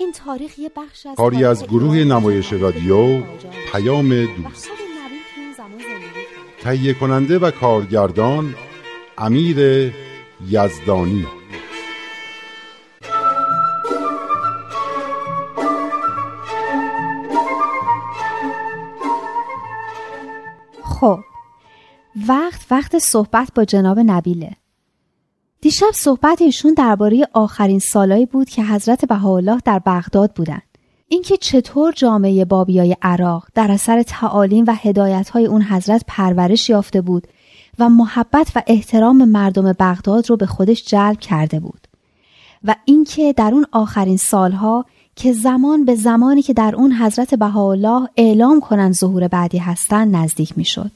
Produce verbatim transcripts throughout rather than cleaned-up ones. این تاریخ یه بخش از کاری از گروه نمایش رادیو پیام دوست، تهیه کننده و کارگردان امیر یزدانی. خب وقت وقت صحبت با جناب نبیله. دیشب صحبت ایشون درباره آخرین سالایی بود که حضرت بهاءالله در بغداد بودند. اینکه چطور جامعه بابیای عراق در اثر تعالیم و هدایت‌های اون حضرت پرورش یافته بود و محبت و احترام مردم بغداد رو به خودش جلب کرده بود. و اینکه در اون آخرین سالها که زمان به زمانی که در اون حضرت بهاءالله اعلام کنن ظهور بعدی هستن نزدیک میشد.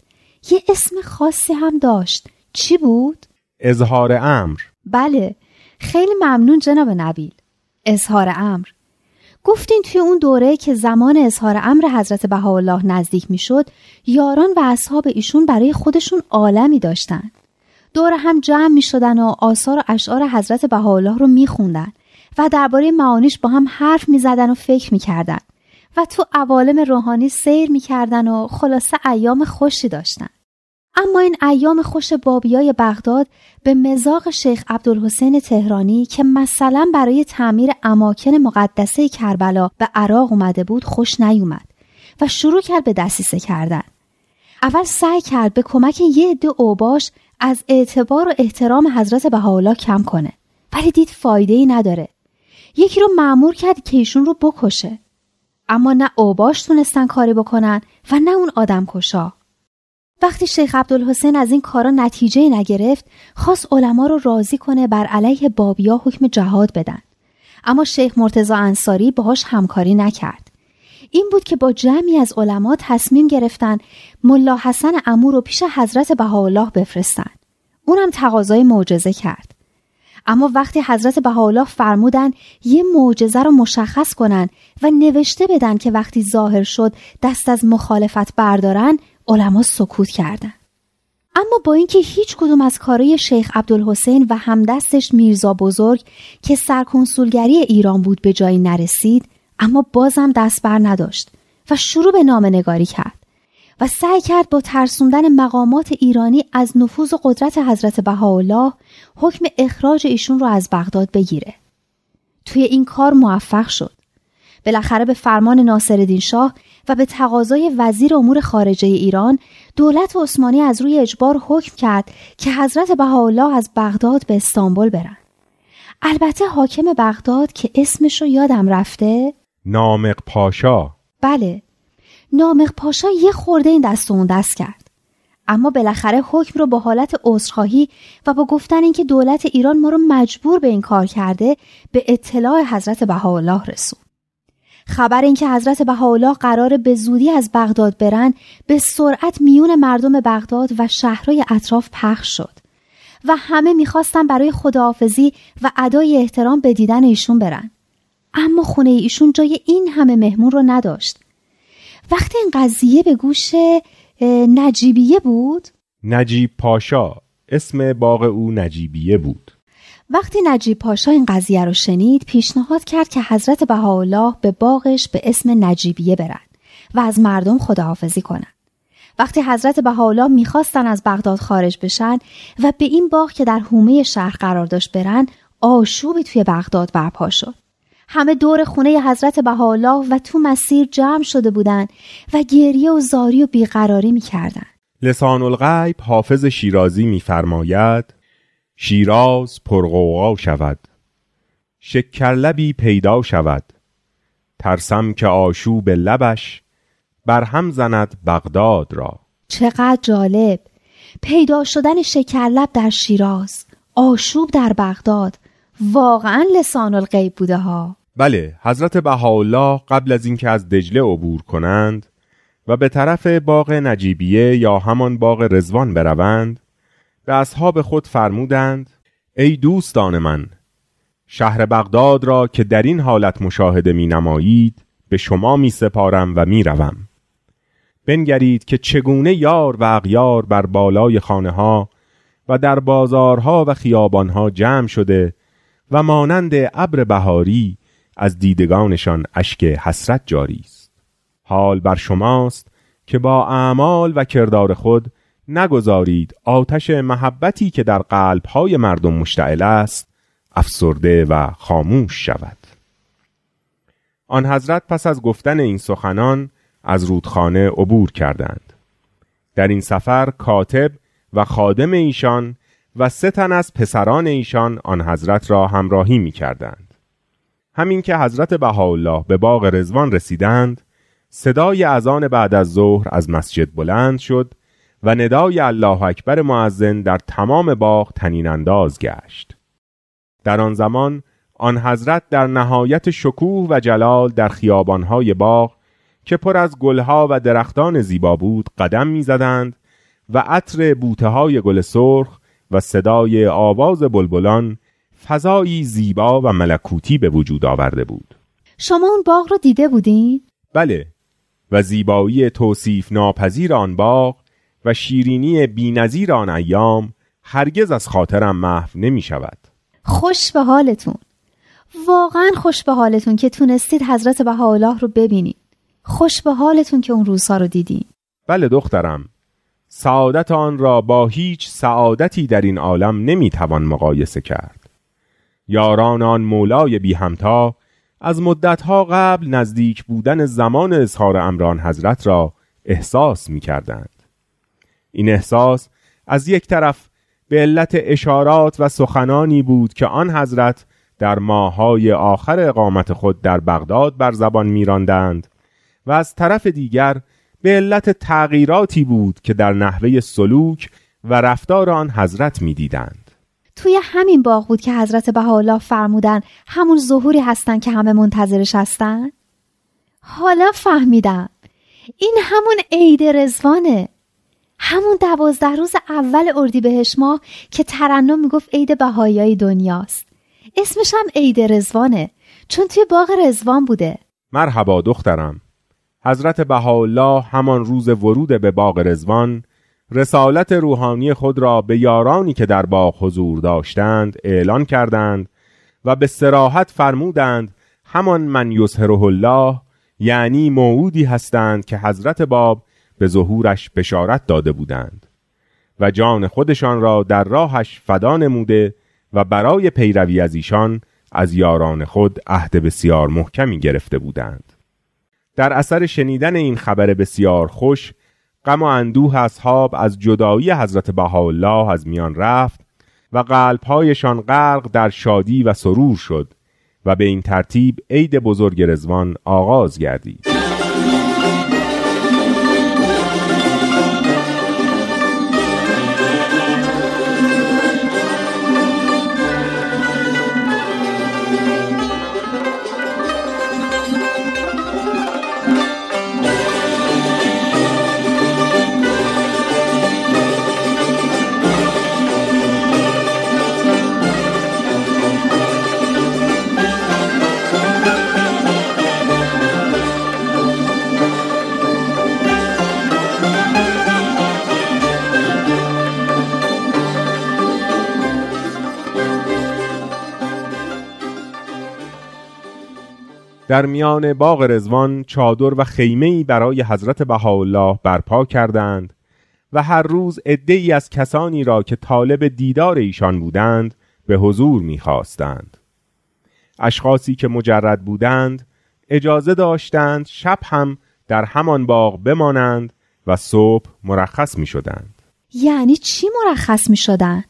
یه اسم خاصی هم داشت. چی بود؟ اظهار امر. بله، خیلی ممنون جناب نبیل. اظهار امر. گفتین توی اون دوره که زمان اظهار امر حضرت بهاءالله نزدیک میشد، یاران و اصحاب ایشون برای خودشون عالمی داشتن. دور هم جمع میشدن و آثار و اشعار حضرت بهاءالله رو میخوندن و درباره معانیش با هم حرف میزدن و فکر میکردن و تو عوالم روحانی سیر میکردن و خلاصه ایام خوشی داشتن. اما این ایام خوش بابیای بغداد به مذاق شیخ عبدالحسین تهرانی که مثلا برای تعمیر اماکن مقدسه کربلا به عراق اومده بود خوش نیومد و شروع کرد به دسیسه کردن. اول سعی کرد به کمک یه عده اوباش از اعتبار و احترام حضرت بهاءالله کم کنه، ولی دید فایده‌ای نداره. یکی رو مأمور کرد که ایشون رو بکشه، اما نه اوباش تونستن کاری بکنن و نه اون آدم کشا. وقتی شیخ عبدالحسین از این کارا نتیجه نگرفت، خواست علما رو راضی کنه بر علیه بابیا حکم جهاد بدن، اما شیخ مرتضی انصاری باهاش همکاری نکرد. این بود که با جمعی از علما تصمیم گرفتن ملا حسن عمو رو پیش حضرت بهاءالله بفرستن. اونم تقاضای معجزه کرد. اما وقتی حضرت بهاءالله فرمودن یه معجزه رو مشخص کنن و نوشته بدن که وقتی ظاهر شد دست از مخالفت بردارن، علما سکوت کردن. اما با اینکه هیچ کدوم از کارهای شیخ عبدالحسین و همدستش میرزا بزرگ که سرکنسولگری ایران بود به جایی نرسید، اما بازم دست بر نداشت و شروع به نامه نگاری کرد و سعی کرد با ترسوندن مقامات ایرانی از نفوذ و قدرت حضرت بهاءالله حکم اخراج ایشون رو از بغداد بگیره. توی این کار موفق شد. بالاخره به فرمان ناصرالدین شاه و به تقاضای وزیر امور خارجه ایران، دولت عثمانی از روی اجبار حکم کرد که حضرت بهاءالله از بغداد به استانبول برن. البته حاکم بغداد که اسمش رو یادم رفته، نامق پاشا. بله، نامق پاشا یه خورده این دست و اون دست کرد، اما بالاخره حکم رو با حالت عذرخواهی و با گفتن اینکه دولت ایران ما رو مجبور به این کار کرده به اطلاع حضرت بهاءالله رسوند. خبر اینکه حضرت بهاءالله قراره به زودی از بغداد برن به سرعت میون مردم بغداد و شهرهای اطراف پخش شد و همه میخواستن برای خداحافظی و ادای احترام به دیدن ایشون برن، اما خونه ایشون جای این همه مهمون رو نداشت. وقتی این قضیه به گوش نجیبیه بود، نجیب پاشا، اسم باغ او نجیبیه بود، وقتی نجیب پاشا این قضیه رو شنید پیشنهاد کرد که حضرت بهاءالله به باغش به اسم نجیبیه برن و از مردم خداحافظی کنن. وقتی حضرت بهاءالله میخواستن از بغداد خارج بشن و به این باغ که در حومه شهر قرار داشت برن، آشوبی توی بغداد برپا شد. همه دور خونه حضرت بهاءالله و تو مسیر جمع شده بودن و گریه و زاری و بیقراری میکردن. لسان الغیب حافظ شیرازی میفرماید: شیراز پرغوغا شود، شکرلبی پیدا شود، ترسم که آشوب لبش برهم زند بغداد را. چقدر جالب! پیدا شدن شکرلب در شیراز، آشوب در بغداد، واقعا لسان الغیب بوده ها. بله، حضرت بهاءالله قبل از اینکه از دجله عبور کنند و به طرف باغ نجیبیه یا همان باغ رضوان بروند، به اصحاب خود فرمودند: ای دوستان من، شهر بغداد را که در این حالت مشاهده می نمایید به شما می سپارم و می روم. بنگرید که چگونه یار و اغیار بر بالای خانه ها و در بازارها و خیابانها جمع شده و مانند ابر بهاری از دیدگانشان اشک حسرت جاری است. حال بر شماست که با اعمال و کردار خود نگذارید آتش محبتی که در قلبهای مردم مشتعل است افسرده و خاموش شود. آن حضرت پس از گفتن این سخنان از رودخانه عبور کردند. در این سفر کاتب و خادم ایشان و سه تن از پسران ایشان آن حضرت را همراهی می کردند. همین که حضرت بهاءالله به باغ رضوان رسیدند، صدای اذان بعد از ظهر از مسجد بلند شد و ندای الله اکبر مؤذن در تمام باغ طنین انداز گشت. در آن زمان آن حضرت در نهایت شکوه و جلال در خیابانهای باغ که پر از گلها و درختان زیبا بود قدم می زدند و عطر بوته‌های گل سرخ و صدای آواز بلبلان فضایی زیبا و ملکوتی به وجود آورده بود. شما اون باغ رو دیده بودین؟ بله، و زیبایی توصیف ناپذیر آن باغ و شیرینی بی‌نظیر آن ایام هرگز از خاطرم محو نمی شود. خوش به حالتون، واقعا خوش به حالتون که تونستید حضرت بهاءالله رو ببینید. خوش به حالتون که اون روزها رو دیدین. بله دخترم، سعادت آن را با هیچ سعادتی در این عالم نمیتوان مقایسه کرد. یاران آن مولای بی همتا از مدتها قبل نزدیک بودن زمان اظهار امران حضرت را احساس میکردند. این احساس از یک طرف به علت اشارات و سخنانی بود که آن حضرت در ماهای آخر اقامت خود در بغداد بر زبان میراندند و از طرف دیگر به علت تغییراتی بود که در نحوه سلوک و رفتار آن حضرت می دیدند. توی همین باغ بود که حضرت بهاءالله فرمودن همون ظهوری هستن که همه منتظرش هستن؟ حالا فهمیدم، این همون عید رضوانه، همون دوازده روز اول اردیبهشت ماه که ترنم می گفت عید بهاییای دنیاست. اسمش هم عید رضوانه چون توی باغ رضوان بوده. مرحبا دخترم، حضرت بهاءالله همان روز ورود به باغ رضوان رسالت روحانی خود را به یارانی که در باغ حضور داشتند اعلان کردند و به صراحت فرمودند همان من یظهره الله، یعنی موعودی هستند که حضرت باب به ظهورش بشارت داده بودند و جان خودشان را در راهش فدا نموده و برای پیروی از ایشان از یاران خود عهد بسیار محکمی گرفته بودند. در اثر شنیدن این خبر بسیار خوش، غم و اندوه اصحاب از جدایی حضرت بهاءالله از میان رفت و قلب‌هایشان غرق در شادی و سرور شد و به این ترتیب عید بزرگ رضوان آغاز گردید. در میان باغ رضوان چادر و خیمه‌ای برای حضرت بهاءالله برپا کردند و هر روز عده‌ای از کسانی را که طالب دیدار ایشان بودند به حضور می‌خواستند. اشخاصی که مجرد بودند اجازه داشتند شب هم در همان باغ بمانند و صبح مرخص می‌شدند. یعنی چی مرخص می‌شدند؟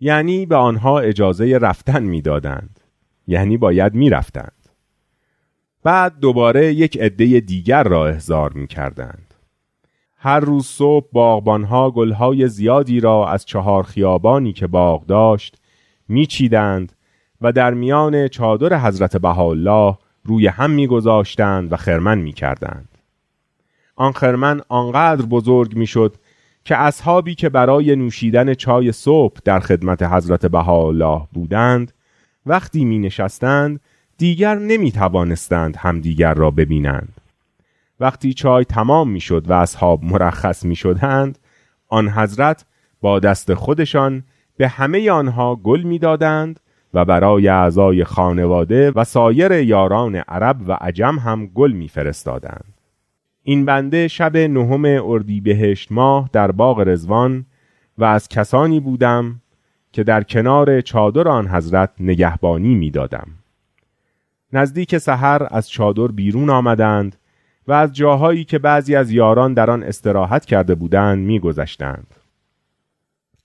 یعنی به آنها اجازه رفتن می‌دادند. یعنی باید می‌رفتند. بعد دوباره یک عده دیگر را احضار می کردند. هر روز صبح باغبانها گلهای زیادی را از چهار خیابانی که باغ داشت می چیدند و در میان چادر حضرت بهاءالله روی هم می‌گذاشتند و خرمن می‌کردند. آن خرمن آنقدر بزرگ می‌شد که اصحابی که برای نوشیدن چای صبح در خدمت حضرت بهاءالله بودند وقتی می‌نشستند دیگر نمی‌توانستند همدیگر را ببینند. وقتی چای تمام می‌شد و اصحاب مرخص می‌شدند، آن حضرت با دست خودشان به همه آنها گل می‌دادند و برای اعضای خانواده و سایر یاران عرب و عجم هم گل می‌فرستادند. این بنده شب نهم اردیبهشت ماه در باغ رضوان و از کسانی بودم که در کنار چادر آن حضرت نگهبانی می‌دادم. نزدیک سحر از چادر بیرون آمدند و از جاهایی که بعضی از یاران در آن استراحت کرده بودند می‌گذشتند.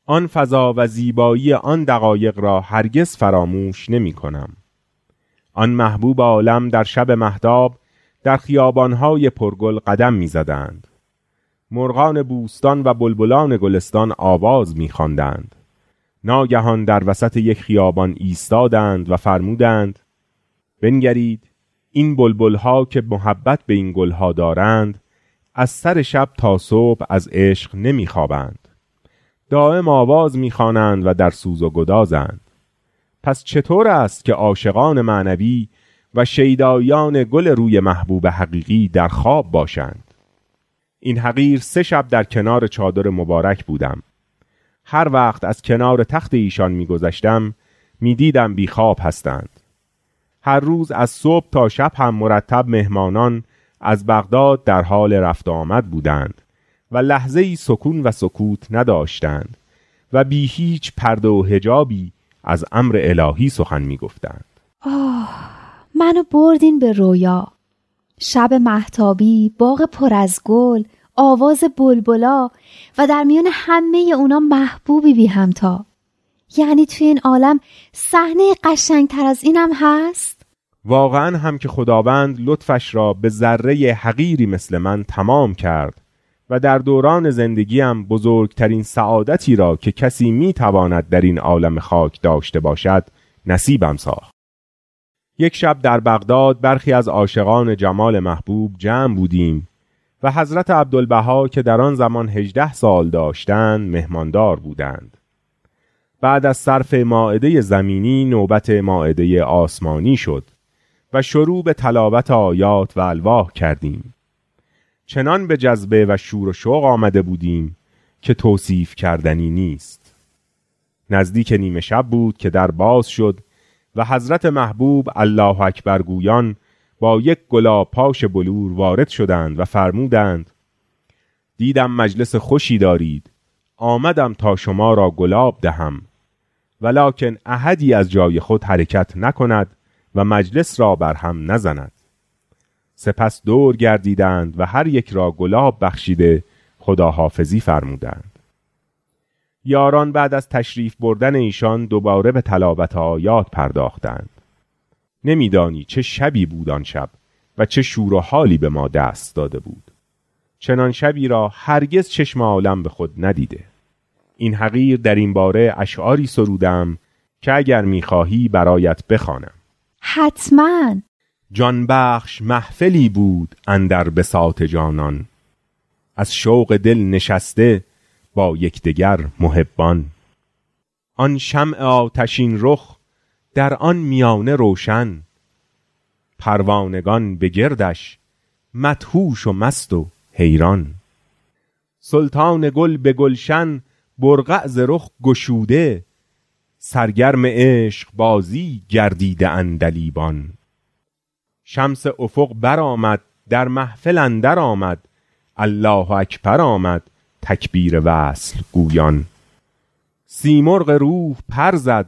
آن فضا و زیبایی آن دقایق را هرگز فراموش نمی‌کنم. آن محبوب عالم در شب مهتاب در خیابان‌های پرگل قدم می‌زدند. مرغان بوستان و بلبلان گلستان آواز می‌خواندند. ناگهان در وسط یک خیابان ایستادند و فرمودند: بنگرید، این بلبل‌ها که محبت به این گل‌ها دارند از سر شب تا صبح از عشق نمی‌خوابند. دائم آواز می‌خوانند و در سوز و گدازند. پس چطور است که عاشقان معنوی و شیدایان گل روی محبوب حقیقی در خواب باشند؟ این حقیر سه شب در کنار چادر مبارک بودم. هر وقت از کنار تخت ایشان می‌گذشتم می‌دیدم بی خواب هستند. هر روز از صبح تا شب هم مرتب مهمانان از بغداد در حال رفت آمد بودند و لحظه‌ای سکون و سکوت نداشتند و بی هیچ پرده و حجابی از امر الهی سخن می گفتند. آه، منو بردین به رویا. شب مهتابی، باغ پر از گل، آواز بلبلا و در میان همه اونا محبوبی بی همتا. یعنی توی این عالم صحنه قشنگتر از اینم هست؟ واقعا هم که خداوند لطفش را به ذره حقیری مثل من تمام کرد و در دوران زندگیم بزرگترین سعادتی را که کسی میتواند در این عالم خاک داشته باشد نصیبم ساخت. یک شب در بغداد برخی از عاشقان جمال محبوب جمع بودیم و حضرت عبدالبها که در آن زمان هجده سال داشتند مهماندار بودند. بعد از صرف مائده زمینی نوبت مائده آسمانی شد و شروع به تلاوت آیات و الواح کردیم. چنان به جذبه و شور و شوق آمده بودیم که توصیف کردنی نیست. نزدیک نیمه شب بود که در باز شد و حضرت محبوب الله اکبر گویان با یک گلاب پاش بلور وارد شدند و فرمودند: دیدم مجلس خوشی دارید، آمدم تا شما را گلاب دهم، ولکن احدی از جای خود حرکت نکند و مجلس را بر هم نزند. سپس دور گردیدند و هر یک را گلاب بخشیده خداحافظی فرمودند. یاران بعد از تشریف بردن ایشان دوباره به تلاوت آیات پرداختند. نمیدانی چه شبی بود آن شب و چه شور و حالی به ما دست داده بود. چنان شبی را هرگز چشم عالم به خود ندیده. این حقیر در این باره اشعاری سرودم که اگر میخواهی برایت بخوانم. حتماً. جانبخش محفلی بود اندر بساط جانان، از شوق دل نشسته با یکدیگر محبان. آن شمع آتشین رخ در آن میانه روشن، پروانگان به گردش مدهوش و مست و حیران. سلطان گل به گلشن برقع ز رخ گشوده، سرگرم عشق بازی گردیده اندلیبان. شمس افق برآمد، در محفل اندر آمد، الله اکبر آمد، تکبیر وصل گویان. سیمرغ روح پر زد،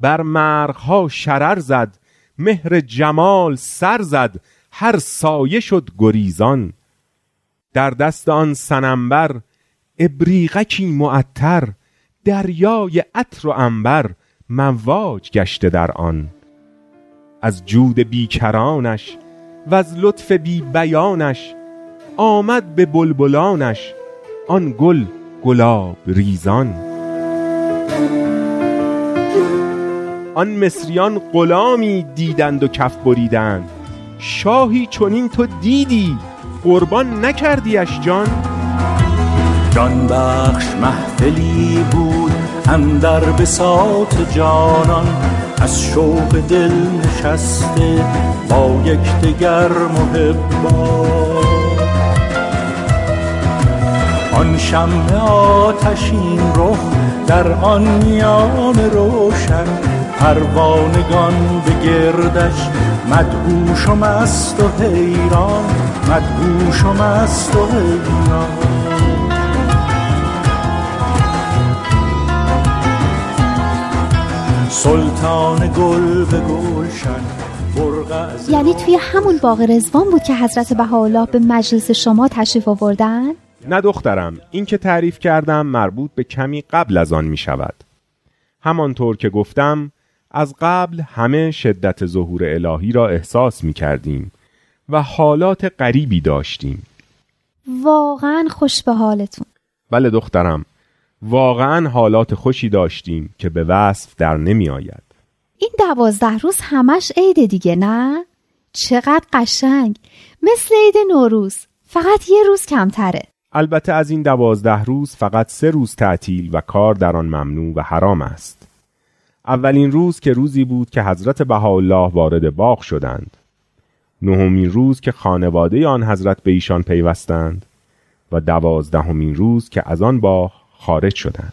بر مرغ‌ها شرر زد، مهر جمال سر زد، هر سایه شد گریزان. در دست آن سننبر ابریقکی معطر، دریای عطر و عنبر مواج گشته در آن. از جود بیکرانش و از لطف بی بیانش آمد به بلبلانش آن گل گلاب ریزان. آن مصریان غلامی دیدند و کف بریدند، شاهی چنین تو دیدی قربان نکردیش جان. جان بخش محفلی بود اندر بساط جانان، از شوق دل نشسته با یک دگر محبا. آن شمع آتشین رخ در آن میان روشن، پروانگان به گردش مدهوش و مست و حیران، مدهوش و مست و حیران. سلطان گل به گلشن. یعنی توی همون باغ رضوان بود که حضرت بهاءالله به مجلس شما تشریف آوردن؟ نه دخترم، این که تعریف کردم مربوط به کمی قبل از آن می شود. همانطور که گفتم از قبل همه شدت ظهور الهی را احساس می کردیم و حالات غریبی داشتیم. واقعا خوش به حالتون. بله دخترم، واقعا حالات خوشی داشتیم که به وصف در نمی آید. این دوازده روز همش عیده دیگه، نه؟ چقدر قشنگ، مثل عید نوروز، فقط یه روز کمتره. البته از این دوازده روز فقط سه روز تعطیل و کار در آن ممنوع و حرام است. اولین روز که روزی بود که حضرت بهاءالله وارد باغ شدند، نهمین روز که خانواده آن حضرت به ایشان پیوستند و دوازدهمین روز که از آن باغ خارج شدند.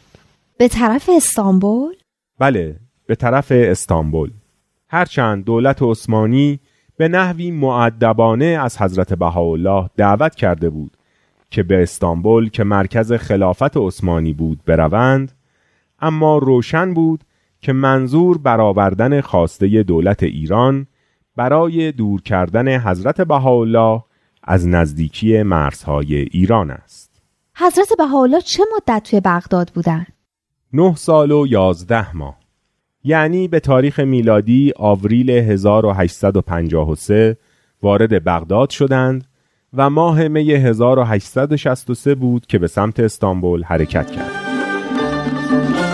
به طرف استانبول؟ بله، به طرف استانبول. هرچند دولت عثمانی به نحوی مؤدبانه از حضرت بهاءالله دعوت کرده بود که به استانبول که مرکز خلافت عثمانی بود بروند، اما روشن بود که منظور برآوردن خواسته دولت ایران برای دور کردن حضرت بهاءالله از نزدیکی مرزهای ایران است. حضرت بهاءالله چه مدت توی بغداد بودند؟ نه سال و یازده ماه. یعنی به تاریخ میلادی آوریل هزار و هشتصد و پنجاه و سه وارد بغداد شدند و ماه می هزار و هشتصد و شصت و سه بود که به سمت استانبول حرکت کرد.